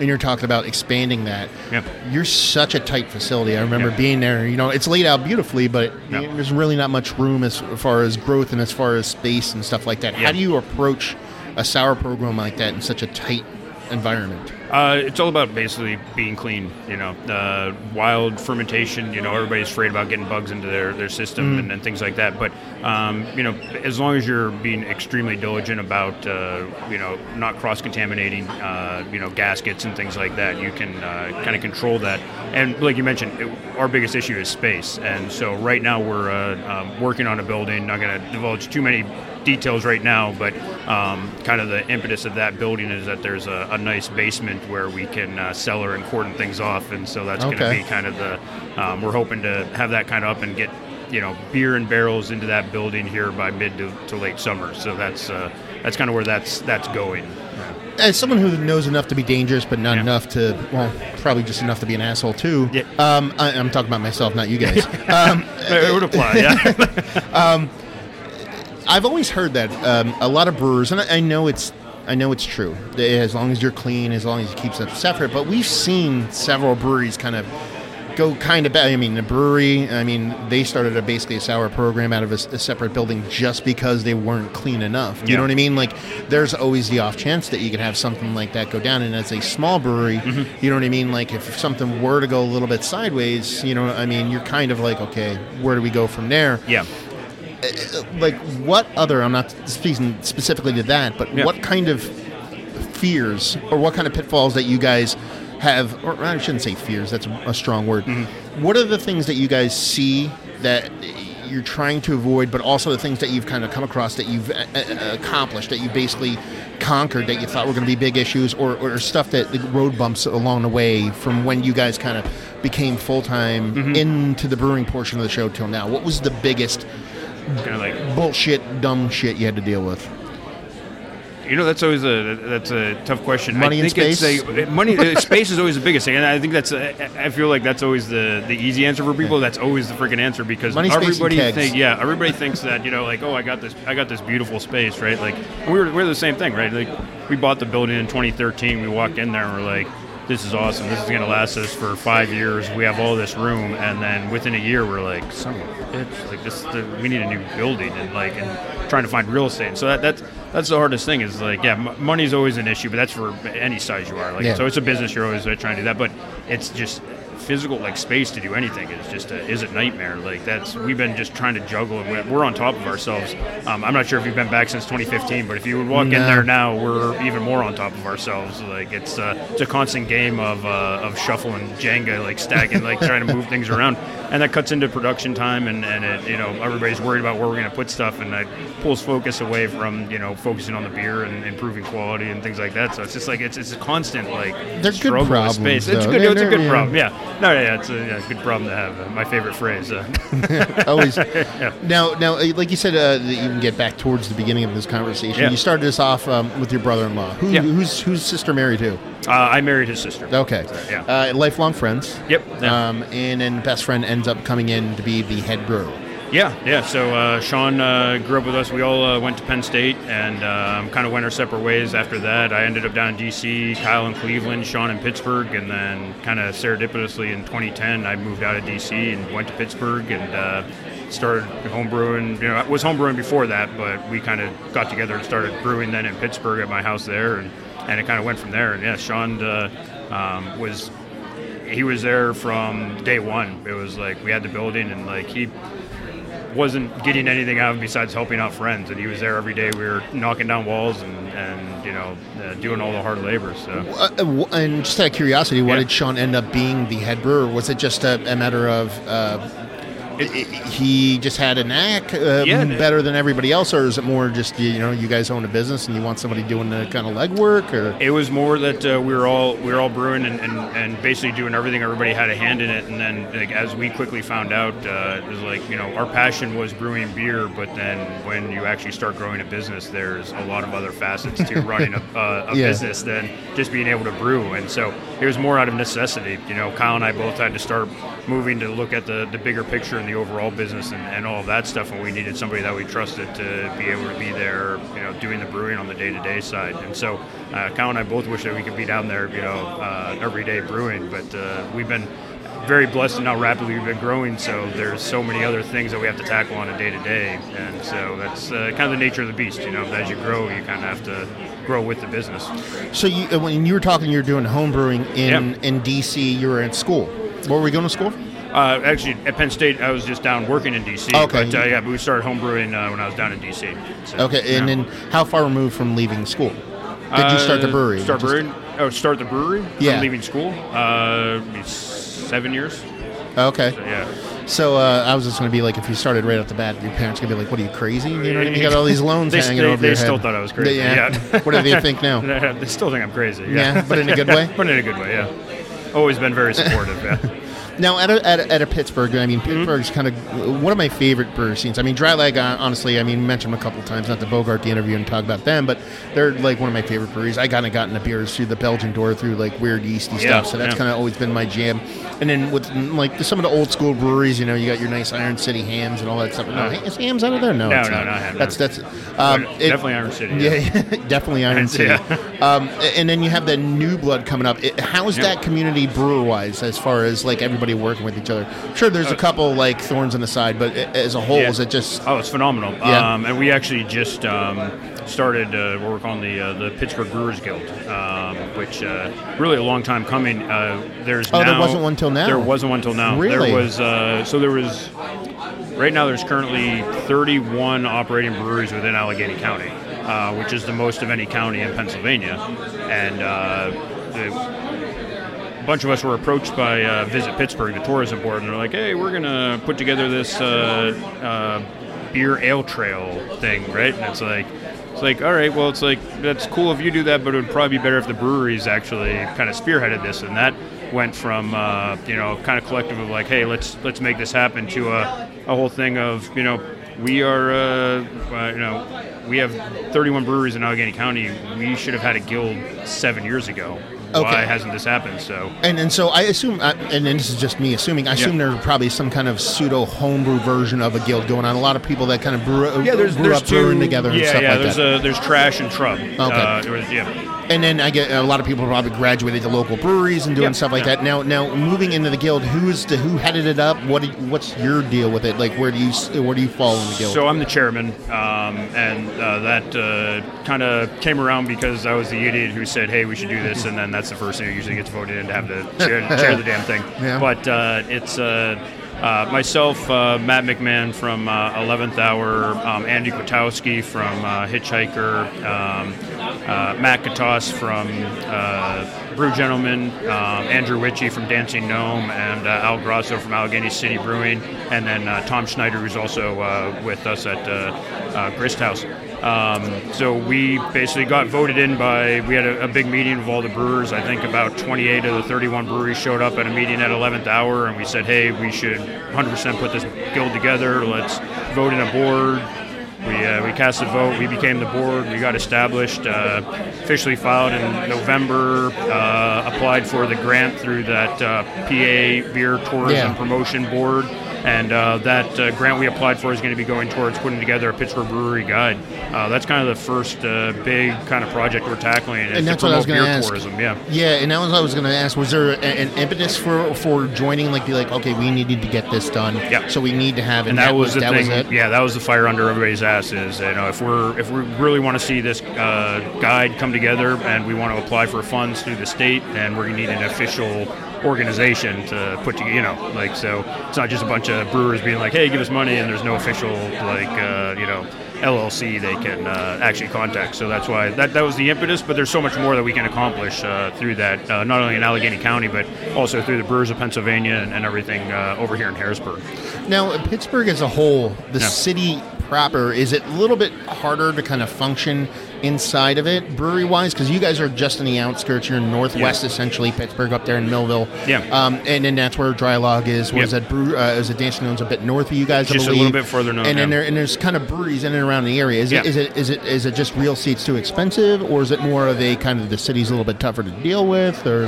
And you're talking about expanding that. Yep. You're such a tight facility. I remember yep. being there. You know, it's laid out beautifully, but yep. there's really not much room as far as growth and as far as space and stuff like that. Yep. How do you approach a sour program like that in such a tight environment? Uh, it's all about basically being clean, you know, uh, wild fermentation, you know, everybody's afraid about getting bugs into their, their system mm. and, and things like that. But, um, you know, as long as you're being extremely diligent about, uh, you know, not cross-contaminating, uh, you know, gaskets and things like that, you can uh, kind of control that. And like you mentioned, it, our biggest issue is space. And so right now we're uh, um, working on a building, not going to divulge too many details right now, but um, kind of the impetus of that building is that there's a, a nice basement where we can uh, cellar and cordon things off, and so that's okay. going to be kind of the um, we're hoping to have that kind of up and get, you know, beer and barrels into that building here by mid to, to late summer. So that's uh, that's kind of where that's that's going. As someone who knows enough to be dangerous, but not yeah. enough to, well, probably just enough to be an asshole too. Yeah. Um, I, I'm talking about myself, not you guys. Um, it would apply. Yeah. um, I've always heard that um, a lot of brewers, and I know it's, I know it's true. As long as you're clean, as long as you keep stuff separate. But we've seen several breweries kind of go kind of bad. I mean, the brewery, I mean, they started a basically a sour program out of a, a separate building just because they weren't clean enough. You yeah. know what I mean? Like, there's always the off chance that you could have something like that go down. And as a small brewery, mm-hmm. you know what I mean? Like, if something were to go a little bit sideways, you know, I mean, you're kind of like, okay, where do we go from there? Yeah. Like, what other, I'm not speaking specifically to that, but yeah. what kind of fears or what kind of pitfalls that you guys have, or I shouldn't say fears, that's a strong word. Mm-hmm. What are the things that you guys see that you're trying to avoid, but also the things that you've kind of come across that you've accomplished, that you basically conquered, that you thought were going to be big issues, or, or stuff that the road bumps along the way from when you guys kind of became full-time mm-hmm. into the brewing portion of the show till now? What was the biggest kind of like bullshit, dumb shit you had to deal with? You know, that's always a that's a tough question. Money I think and space. It's a, money, space is always the biggest thing, and I think that's a, I feel like that's always the, the easy answer for people. That's always the freaking answer because money, everybody thinks yeah, everybody thinks that, you know, like, oh, I got this I got this beautiful space, right? Like we were we're the same thing, right? Like we bought the building in twenty thirteen. We walked in there and we're like, this is awesome. This is going to last us for five years. We have all this room, and then within a year, we're like, son of a bitch, like this. The, we need a new building, and like, and trying to find real estate. And so that that's that's the hardest thing is like, yeah, m- money's always an issue, but that's for any size you are. Like, yeah. so it's a business. You're always trying to do that, but it's just physical, like space to do anything is just a, is a nightmare. Like that's, we've been just trying to juggle and we're on top of ourselves. Um, I'm not sure if you've been back since twenty fifteen, but if you would walk no. in there now, we're even more on top of ourselves. Like it's uh, it's a constant game of uh, of shuffle and Jenga, like stacking, like trying to move things around, and that cuts into production time. And and it, you know, everybody's worried about where we're going to put stuff, and that pulls focus away from, you know, focusing on the beer and improving quality and things like that. So it's just like it's it's a constant like they're struggle good problems, with space. Though. It's good. They're, it's a good yeah. problem. Yeah. No, yeah, it's a yeah, good problem to have. Uh, my favorite phrase. Uh. Always. Yeah. Now, now, like you said, uh, that you can get back towards the beginning of this conversation. Yeah. You started us off um, with your brother-in-law. Who, yeah. Who's who's sister married to? Uh, I married his sister. Okay. So, yeah. Uh, lifelong friends. Yep. Yeah. Um, and then best friend ends up coming in to be the head brewer. Yeah, yeah. So uh, Sean uh, grew up with us. We all uh, went to Penn State and um, kind of went our separate ways after that. I ended up down in D C, Kyle in Cleveland, Sean in Pittsburgh, and then kind of serendipitously in twenty ten, I moved out of D C and went to Pittsburgh and uh, started homebrewing. You know, I was homebrewing before that, but we kind of got together and started brewing then in Pittsburgh at my house there, and, and it kind of went from there. And yeah, Sean uh, um, was he was there from day one. It was like we had the building and like he wasn't getting anything out of it besides helping out friends, and he was there every day. We were knocking down walls and, and you know, uh, doing all the hard labor. So, uh, and just out of curiosity, why yeah. did Sean end up being the head brewer? Was it just a, a matter of uh, It, it, he just had a knack um, yeah, better than everybody else, or is it more just, you know, you guys own a business and you want somebody doing the kind of legwork? Or it was more that uh, we were all we were all brewing and, and, and basically doing everything. Everybody had a hand in it, and then like, as we quickly found out, uh, it was like, you know, our passion was brewing beer, but then when you actually start growing a business, there's a lot of other facets to running a, uh, a yeah. business than just being able to brew, and so it was more out of necessity. You know, Kyle and I both had to start moving to look at the, the bigger picture. The overall business and, and all of that stuff, and we needed somebody that we trusted to be able to be there, you know, doing the brewing on the day-to-day side. And so uh, Kyle and I both wish that we could be down there, you know, uh, every day brewing, but uh, we've been very blessed in how rapidly we've been growing, so there's so many other things that we have to tackle on a day-to-day, and so that's uh, kind of the nature of the beast, you know, as you grow you kind of have to grow with the business. So you, when you were talking you were doing home brewing in, yep. in D C, you were at school. Where were we going to school? Uh, actually, at Penn State, I was just down working in D C. Okay. But, uh, yeah, but we started homebrewing uh, when I was down in D C. So, okay, and yeah. then how far removed from leaving school? Did uh, you start the brewery? Start brewery? Oh, start the brewery? Yeah. From leaving school? Uh, seven years. Okay. So, yeah. So uh, I was just going to be like, if you started right off the bat, your parents going to be like, what are you, crazy? You know what I mean? You got all these loans they, hanging they, over they your head. They still thought I was crazy. They, yeah. yeah. What do they think now? They still think I'm crazy. Yeah. yeah, but in a good way? But in a good way, yeah. Always been very supportive, yeah. Now, at a, at a, at a Pittsburgh, I mean, Pittsburgh's mm-hmm. kind of one of my favorite brewer scenes. I mean, Dry Lag, honestly, I mean, mentioned them a couple times, not to Bogart the interview and talk about them, but they're, like, one of my favorite breweries. I kind of got into beers through the Belgian door, through, like, weird yeasty yeah, stuff, so that's yeah. kind of always been my jam. And then with, like, some of the old-school breweries, you know, you got your nice Iron City hams and all that stuff. No, is hams out of there? No, no, it's no, not. no, no that's, that's, um, it, Definitely Iron City. Yeah, yeah definitely Iron City. Yeah. Um, and then you have that new blood coming up. It, how's yeah. that community brewer-wise as far as, like, everybody working with each other? Sure, there's a couple like thorns in the side, but as a whole, yeah. is it just? Oh, it's phenomenal. Yeah. Um, and we actually just um, started uh, what we're calling the uh, the Pittsburgh Brewers Guild, um, which uh, really a long time coming. Uh, there's oh, now, there wasn't one till now. There wasn't one till now. Really? There was uh, so there was. Right now, there's currently thirty-one operating breweries within Allegheny County, uh, which is the most of any county in Pennsylvania, and uh, the. A bunch of us were approached by uh, Visit Pittsburgh, the tourism board, and they're like, hey, we're going to put together this uh, uh, beer ale trail thing, right? And it's like, it's like, all right, well, it's like, that's cool if you do that, but it would probably be better if the breweries actually kind of spearheaded this. And that went from, uh, you know, kind of collective of like, hey, let's let's make this happen to a, a whole thing of, you know, we are, uh, uh, you know, we have thirty-one breweries in Allegheny County. We should have had a guild seven years ago. Okay. Why hasn't this happened? So and and so I assume, I, and, and this is just me assuming. I assume yeah. there's probably some kind of pseudo homebrew version of a guild going on. A lot of people that kind of brew, yeah, there's, brew there's up two, brewing together yeah, and stuff yeah, like there's that. Yeah, there's Trash and Trub. Okay. Uh, there was, yeah. And then I get a lot of people probably graduated to local breweries and doing yep, stuff like yep. that. Now, now moving into the guild, who's the, who headed it up? What did, what's your deal with it? Like, where do you where do you fall in the guild? So I'm the chairman, um, and uh, that uh, kind of came around because I was the idiot who said, "Hey, we should do this," and then that's the first thing that usually gets voted in to have to chair, chair the damn thing. Yeah. But uh, it's. Uh, Uh, myself, uh, Matt McMahon from uh, eleventh Hour, um, Andy Kwiatkowski from uh, Hitchhiker, um, uh, Matt Katos from uh, Brew Gentleman, um, Andrew Witchie from Dancing Gnome, and uh, Al Grosso from Allegheny City Brewing, and then uh, Tom Schneider, who's also uh, with us at uh, uh, Grist House. Um, so we basically got voted in by, we had a, a big meeting of all the brewers. I think about twenty-eight of the thirty-one breweries showed up at a meeting at eleventh Hour, and we said, hey, we should one hundred percent put this guild together. Let's vote in a board. We uh, we cast a vote. We became the board. We got established, uh, officially filed in November, uh, applied for the grant through that uh, P A Beer Tourism yeah. Promotion Board. And uh, that uh, grant we applied for is going to be going towards putting together a Pittsburgh Brewery Guide. Uh, that's kind of the first uh, big kind of project we're tackling. Is and that's to what I was going to ask. Tourism, yeah. yeah, and that was what I was going to ask. Was there an impetus for for joining, like, be like, okay, we needed to get this done, yeah. so we need to have it. And that, that was the that thing. Was yeah, that was the fire under everybody's ass is, you know, if, we're, if we really want to see this uh, guide come together and we want to apply for funds through the state, then we're going to need an official organization to put together, you know, like, so it's not just a bunch of brewers being like, hey, give us money, and there's no official, like, uh, you know, L L C they can uh, actually contact. So that's why that, that was the impetus, but there's so much more that we can accomplish uh, through that, uh, not only in Allegheny County, but also through the Brewers of Pennsylvania and, and everything uh, over here in Harrisburg. Now, Pittsburgh as a whole, the yeah. city proper, is it a little bit harder to kind of function inside of it, brewery-wise? Because you guys are just in the outskirts. You're in northwest, yeah. essentially, Pittsburgh, up there in Millville. Yeah. Um, and then that's where Dry Lag is. Was yep. that brew, uh, is it Dancing Gnome's a bit north of you guys, just I believe. a little bit further north. And, yeah. and, there, and there's kind of breweries in and around the area. Is, yeah. it, is, it, is, it, is it just real seats too expensive, or is it more of a kind of the city's a little bit tougher to deal with? Or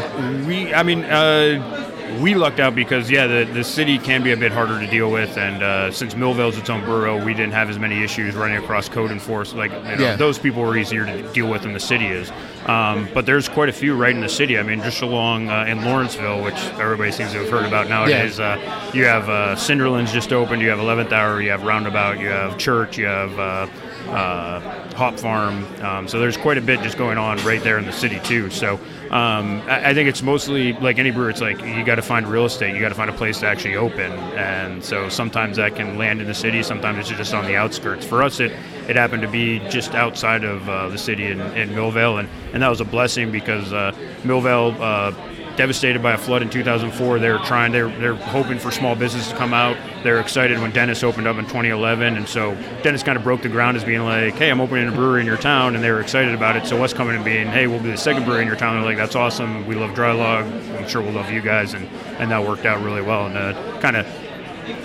we, I mean... Uh, We lucked out because, yeah, the, the city can be a bit harder to deal with, and uh, since Millvale's its own borough, we didn't have as many issues running across code enforcement. Like, you know, yeah. those people were easier to deal with than the city is. Um, but there's quite a few right in the city. I mean, just along uh, in Lawrenceville, which everybody seems to have heard about nowadays, yeah. uh, you have uh, Cinderland's just opened, you have eleventh Hour, you have Roundabout, you have Church, you have uh, uh, Hop Farm. Um, so there's quite a bit just going on right there in the city, too. So um, I, I think it's mostly, like any brewer, it's like you got to find real estate, you got to find a place to actually open, and so sometimes that can land in the city, sometimes it's just on the outskirts. For us, it it happened to be just outside of uh, the city in, in Millvale, and, and that was a blessing because uh, Millvale uh, devastated by a flood in two thousand four. They were trying, they're they're hoping for small business to come out. They're excited when Dennis opened up in twenty eleven, and so Dennis kind of broke the ground as being like, hey, I'm opening a brewery in your town, and they were excited about it. So us coming and being, hey, we'll be the second brewery in your town, they're like, that's awesome, we love Dry Lag, I'm sure we'll love you guys, and and that worked out really well, and uh, kind of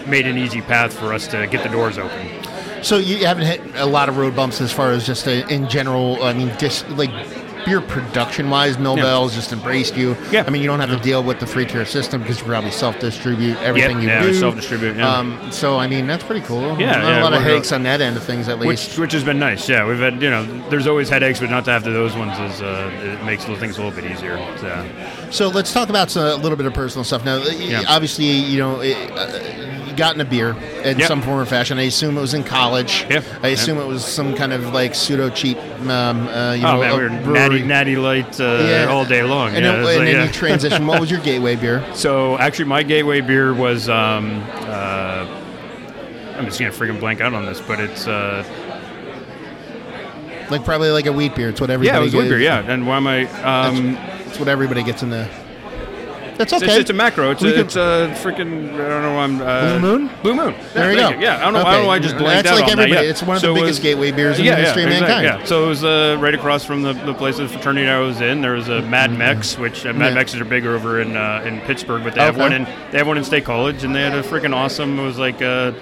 made an easy path for us to get the doors open. So you haven't hit a lot of road bumps as far as just a, in general, I mean, just like beer production-wise, Millvale's yeah. just embraced you. Yeah. I mean, you don't have to deal with the three-tier system because you probably self-distribute everything yep. you yeah, do. Yeah, self-distribute. Yeah. Um, so, I mean, that's pretty cool. Yeah, not yeah, a lot of headaches on that end of things, at least. Which, which has been nice, yeah. We've had, you know, there's always headaches, but not to have those ones is, uh, it makes things a little bit easier. So, so let's talk about a little bit of personal stuff. Now, yeah. obviously, you know, it, uh, you got in a beer in yep. some form or fashion. I assume it was in college. Yep. I assume yep. it was some kind of, like, pseudo-cheap, um, uh, you oh, know, man, we were brewery. Natty, natty light uh, yeah. all day long. And, yeah, it, and like, then yeah. you transitioned. What was your gateway beer? So actually, my gateway beer was um, uh, I'm just gonna freaking blank out on this, but it's uh, like probably like a wheat beer. It's what everybody. Yeah, it was wheat beer. Yeah, and why am I? Um, that's, that's what everybody gets in the. That's okay. It's, it's a macro. It's we a, it's a freaking, I don't know. I'm uh, Blue Moon. Blue Moon. Yeah, there you go. You. Yeah, I don't know. Okay. I don't know. I just blanked out like on that. That's like everybody. It's one of so the biggest was, gateway beers in yeah, the industry yeah, of mankind. Exactly, yeah. So it was uh, right across from the, the place, the fraternity I was in. There was a Mad Mex, which uh, Mad yeah. Mexes are bigger over in uh, in Pittsburgh, but they okay. have one in they have one in State College, and they had a freaking awesome. It was like a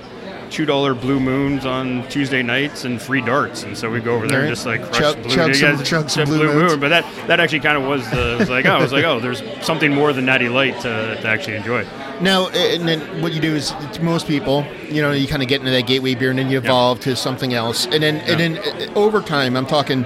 two dollar Blue Moons on Tuesday nights and free darts, and so we go over there and just like crush Chug, blue, chug some, chug some blue, blue moons. Moon. But that, that actually kind of was the was like oh, I was like oh, there's something more than Natty Light to, to actually enjoy. Now, and then what you do is most people, you know, you kind of get into that gateway beer and then you evolve yep. to something else, and then yep. and then over time, I'm talking,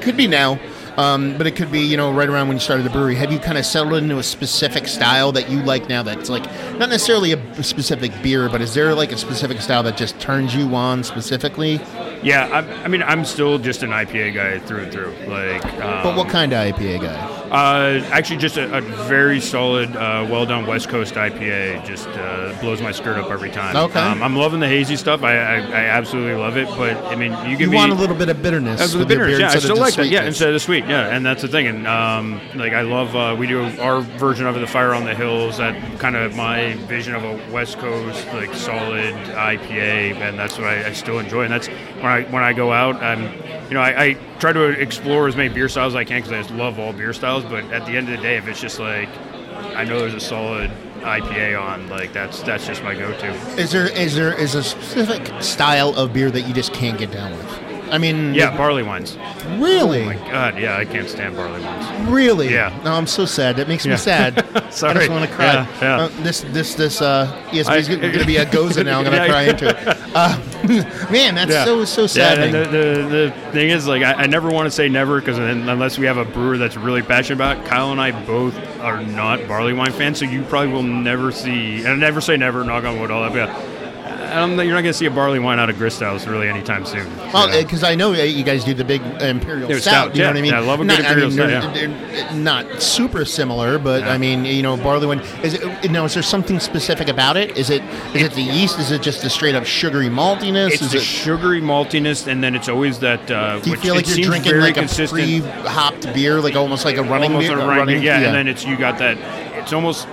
could be now. Um, but it could be, you know, right around when you started the brewery. Have you kind of settled into a specific style that you like now that's like, not necessarily a specific beer, but is there like a specific style that just turns you on specifically? Yeah, I, I mean, I'm still just an I P A guy through and through. Like, um, But what kind of I P A guy? Uh, actually, just a, a very solid, uh, well-done West Coast I P A. Just uh, blows my skirt up every time. Okay. Um, I'm loving the hazy stuff. I, I, I absolutely love it. But, I mean, you give me... You want a little bit of bitterness. A little bitterness, yeah. I still like that, yeah, instead of sweet. Yeah, and that's the thing. And, um, like, I love... Uh, we do our version of it, the Fire on the Hills. That kind of my vision of a West Coast, like, solid I P A. And that's what I, I still enjoy. And that's... When I when I go out, I'm, you know, I, I try to explore as many beer styles as I can because I just love all beer styles. But at the end of the day, if it's just like, I know there's a solid I P A on, like that's that's just my go-to. Is there is there is a specific style of beer that you just can't get down with? I mean, yeah, like, barley wines. Really? Oh my God, yeah, I can't stand barley wines. Really? Yeah. No, I'm so sad. That makes yeah. me sad. Sorry. I just want to cry. Yeah, yeah. Uh, this, this, this. Uh, yes, he's going to be a goza now. I'm going to yeah, cry yeah. into it. Uh, man, that's yeah. so so sad. Yeah, the, the, the thing is, like, I, I never want to say never because unless we have a brewer that's really passionate about it, Kyle and I both are not barley wine fans, so you probably will never see. And I never say never. Knock on wood, all that. But, yeah. I'm, you're not going to see a barley wine out of Grist House really anytime soon. Well, because I know you guys do the big Imperial Stout, stout you yeah. know what I mean? Yeah, I love a good not, Imperial I mean, Stout, they're, yeah. they're not super similar, but, yeah. I mean, you know, barley wine. Is it, now, is there something specific about it? Is it is it the yeast? Is it just the straight-up sugary maltiness? It's is the it, sugary maltiness, and then it's always that... Uh, do you feel like you're drinking like consistent. a pre-hopped beer, like almost like a running almost beer? Almost a running, running yeah, yeah, and then it's you got that... It's almost...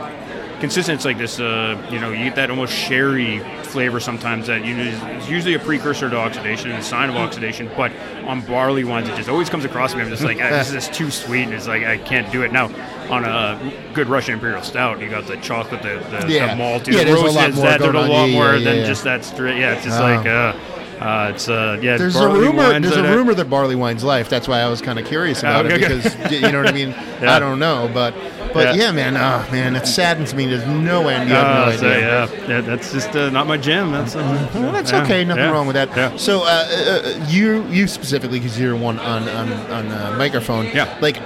consistent. It's like this, uh, you know, you get that almost sherry flavor sometimes that you it's usually a precursor to oxidation and a sign of oxidation, but on barley wines, it just always comes across to me. I'm just like, ah, this is too sweet, and it's like, I can't do it. Now, on a good Russian Imperial Stout, you got the chocolate, the, the, yeah. the malt, yeah, the there's roast, a lot more that, there's a lot more yeah, yeah, than yeah. just that straight, yeah, it's just oh. like, uh, Uh, it's uh, yeah. There's a rumor. There's a rumor that barley wine's life. That's why I was kind of curious about oh, okay, it because okay. you know what I mean. Yeah. I don't know, but but yeah, yeah man. Oh man, it saddens me. There's no end. You have no uh, so, idea. Yeah. yeah, that's just uh, not my jam. That's uh, well, that's yeah. okay. Nothing yeah. wrong with that. Yeah. So uh, uh, you you specifically because you're one on on on uh, microphone. Yeah. Like,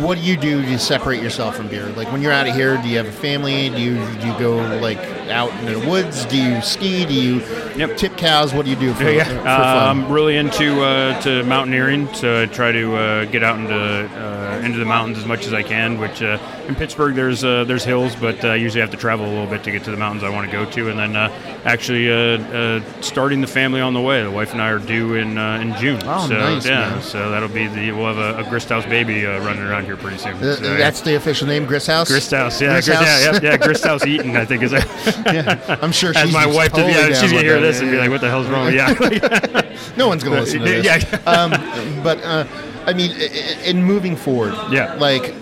what do you do to separate yourself from beer? Like when you're out of here, do you have a family? Do you do you go like out in the woods? Do you ski? Do you yep. tip cows? What do you do? For Yeah, uh, I'm really into uh, to mountaineering, so I try to uh, get out into uh, into the mountains as much as I can. Which uh, in Pittsburgh there's uh, there's hills, but I uh, usually have to travel a little bit to get to the mountains I want to go to. And then uh, actually uh, uh, starting the family on the way. The wife and I are due in uh, in June. Oh, so, nice! Yeah, man. So that'll be the we'll have a, a Grist House baby uh, running around here pretty soon. Uh, so, that's yeah. the official name, Grist House. Grist House, yeah, Grist Grist, House. yeah, yeah, yeah. Grist House Eaton, I think is. It. yeah, I'm sure. She's As my wife, totally to be, she's gonna hear that, this yeah, and be yeah. like, "What the hell's wrong with you?" No one's going to listen to this. Yeah. um, but, uh, I mean, in moving forward, yeah. like,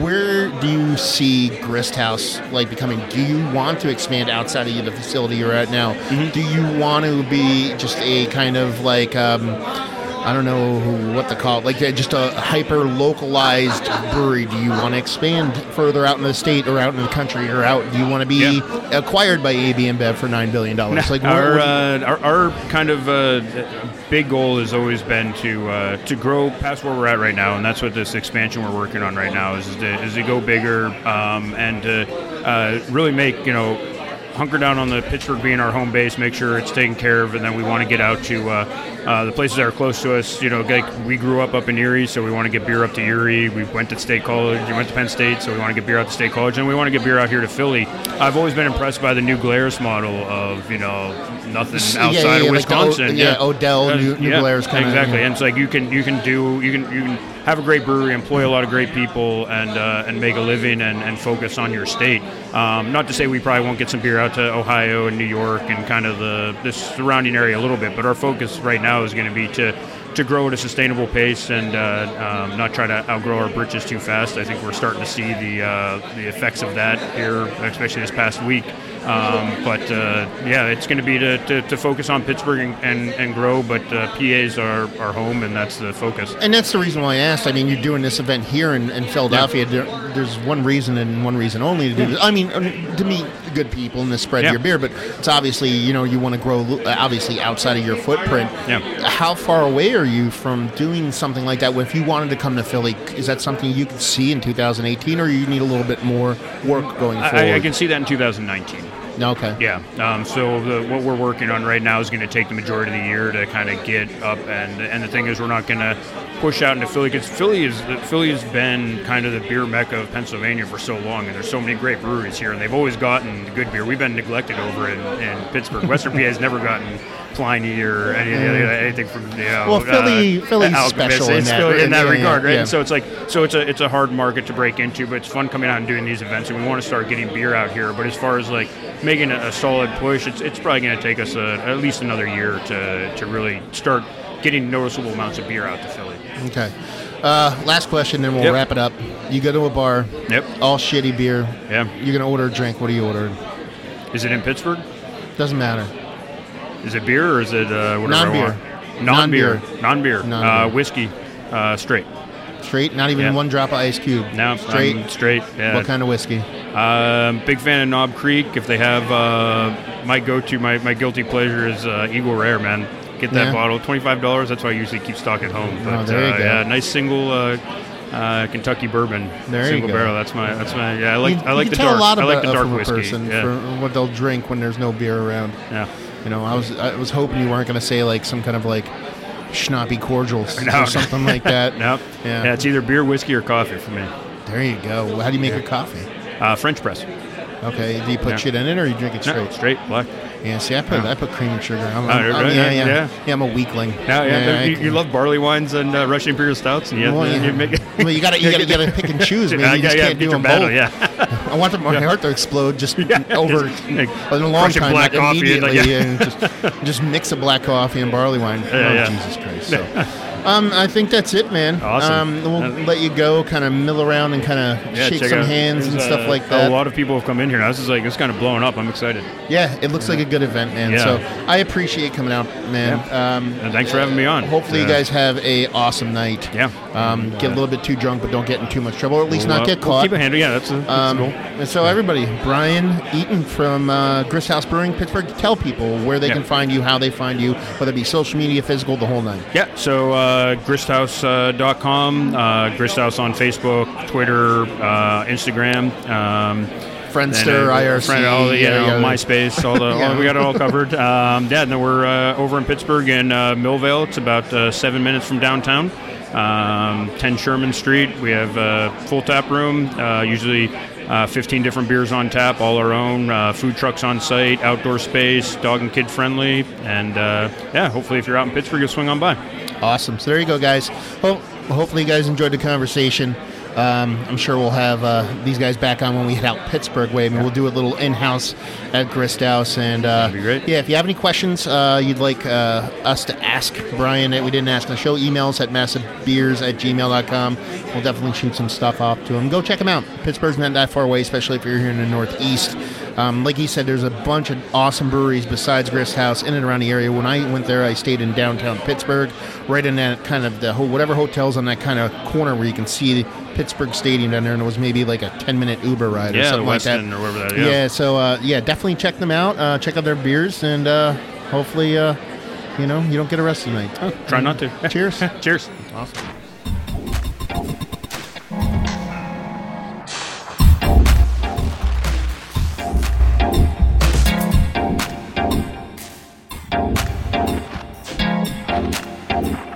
where do you see Grist House, like, becoming? Do you want to expand outside of the facility you're at now? Mm-hmm. Do you want to be just a kind of, like... Um, I don't know what to call it, like just a hyper-localized brewery. Do you want to expand further out in the state or out in the country or out? Do you want to be yeah. acquired by A B InBev for nine billion dollars? Nah, like our, uh, our our kind of uh, big goal has always been to uh, to grow past where we're at right now, and that's what this expansion we're working on right now is, is, to, is to go bigger um, and to uh, really make, you know, hunker down on the Pittsburgh being our home base, make sure it's taken care of, and then we want to get out to uh, uh, the places that are close to us. You know, like we grew up up in Erie, so we want to get beer up to Erie. We went to State College, we went to Penn State, so we want to get beer out to State College, and we want to get beer out here to Philly. I've always been impressed by the new Glarus model of, you know, nothing outside yeah, yeah, of Wisconsin. Like o- yeah, yeah, Odell, uh, new, new yeah, Glarus kind exactly. of. Exactly, yeah. And it's like you can you can do you can you can have a great brewery, employ a lot of great people, and uh, and make a living and, and focus on your state. Um, not to say we probably won't get some beer out to Ohio and New York and kind of the this surrounding area a little bit, but our focus right now is going to be to to grow at a sustainable pace and uh, um, not try to outgrow our britches too fast. I think we're starting to see the uh, the effects of that here, especially this past week. Um, but uh, yeah, it's going to be to, to, to focus on Pittsburgh and, and, and grow, but uh, P A's are our home, and that's the focus. And that's the reason why I asked. I mean, you're doing this event here in, in Philadelphia. Yeah. There, there's one reason and one reason only to do yeah. this. I mean, to meet good people and to spread yeah. your beer, but it's obviously, you know, you want to grow obviously outside of your footprint. Yeah. How far away are you from doing something like that? If you wanted to come to Philly, is that something you could see in two thousand eighteen, or you need a little bit more work going forward? I, I can see that in two thousand nineteen. Okay. Yeah. Um, so the, what we're working on right now is going to take the majority of the year to kind of get up, and and the thing is, we're not going to push out into Philly because Philly is Philly has been kind of the beer mecca of Pennsylvania for so long, and there's so many great breweries here, and they've always gotten good beer. We've been neglected over in, in Pittsburgh. Western P A has never gotten Pliny or any, mm. anything from you know, well, Philly, uh, Philly's Alchemist. special in that, Philly, in, in that yeah, regard, right? Yeah. And so it's like so it's a it's a hard market to break into, but it's fun coming out and doing these events, and we want to start getting beer out here. But as far as like making a, a solid push, it's it's probably going to take us a, at least another year to to really start getting noticeable amounts of beer out to Philly. Okay. Uh, last question, then we'll yep. wrap it up. You go to a bar. Yep. All shitty beer. Yeah. You're gonna order a drink. What are you ordering? Is it in Pittsburgh? Doesn't matter. Is it beer or is it uh, whatever non-beer. I want? Non-beer. Non-beer. Non-beer. Non-beer. Uh, whiskey. Uh, straight. Straight? Not even yeah. one drop of Ice Cube? No. Straight? I'm straight. Yeah. What kind of whiskey? Uh, big fan of Knob Creek. If they have uh, my go-to, my, my guilty pleasure is uh, Eagle Rare, man. Get that yeah. bottle. twenty-five dollars. That's why I usually keep stock at home. But, oh, there you uh, go. Yeah, nice single... Uh, Uh, Kentucky bourbon, there single you go. barrel. That's my. That's my. Yeah, I like. You, I like the dark. I like the dark whiskey. Yeah. For what they'll drink when there's no beer around. Yeah. You know, I was I was hoping you weren't going to say like some kind of like schnappy cordials no. or something like that. Nope. Yeah. yeah, it's either beer, whiskey, or coffee for me. There you go. How do you make yeah. your coffee? Uh, French press. Okay. Do you put yeah. shit in it, or you drink it straight? No, straight black. Yeah. See, I put no. I put cream and sugar. I'm, oh, I'm, right. I'm, yeah, yeah, yeah. Yeah, I'm a weakling. No, yeah, yeah. You, you love barley wines and uh, Russian imperial stouts, and you well, have, yeah, you make it. Well, you gotta you gotta, gotta pick and choose. Man, you I, just yeah, can't do them battle, both. Yeah. I want my yeah. heart to explode just yeah, over just, like, in a long Russian time, black not immediately, like, yeah. and just, just mix a black coffee and barley wine. Yeah, oh, yeah. Jesus Christ. So. Um, I think that's it, man. Awesome. Um, we'll let you go, kind of mill around and kind of yeah, shake some out. hands There's and stuff a, like that. A lot of people have come in here. I was just like, it's kind of blowing up. I'm excited. Yeah, it looks yeah. like a good event, man. Yeah. So I appreciate coming out, man. Yeah. Um, and thanks for having me on. Hopefully uh, you guys have a awesome night. Yeah. Um, get a little bit too drunk, but don't get in too much trouble, or at least we'll, not get caught. We'll keep a handle. Yeah, that's, a, that's um, cool. And so everybody, Brian Eaton from uh, Grist House Brewing, Pittsburgh, tell people where they yeah. can find you, how they find you, whether it be social media, physical, the whole nine. Yeah, so... Uh, Uh, grist house dot com, uh, uh, Gristhouse on Facebook, Twitter, uh, Instagram, um, Friendster, uh, I R C, friend, all the, yeah, yeah, MySpace, all the, yeah. all, we got it all covered. Um, yeah, no, we're uh, over in Pittsburgh in uh, Millvale. It's about uh, seven minutes from downtown, um, ten Sherman Street. We have a full tap room, uh, usually uh, fifteen different beers on tap, all our own, uh, food trucks on site, outdoor space, dog and kid friendly, and uh, yeah, hopefully if you're out in Pittsburgh, you'll swing on by. Awesome. So there you go, guys. Well, hopefully you guys enjoyed the conversation. Um, I'm sure we'll have uh, these guys back on when we head out Pittsburgh way. I mean, yeah. we'll do a little in-house at Grist House. And, uh, that'd be great. Yeah, if you have any questions uh, you'd like uh, us to ask Brian that we didn't ask on the show, emails at massive beers at gmail dot com. We'll definitely shoot some stuff off to him. Go check him out. Pittsburgh's not that far away, especially if you're here in the Northeast. Um, like he said, there's a bunch of awesome breweries besides Grist House in and around the area. When I went there, I stayed in downtown Pittsburgh, right in that kind of the whole, whatever hotel's on that kind of corner where you can see Pittsburgh Stadium down there, and it was maybe like a ten minute Uber ride or yeah, something like that. End or wherever that yeah. yeah, so uh, yeah, definitely check them out. Uh, check out their beers, and uh, hopefully, uh, you know, you don't get arrested tonight. Oh, try not to. Cheers. Cheers. Awesome. Thank you.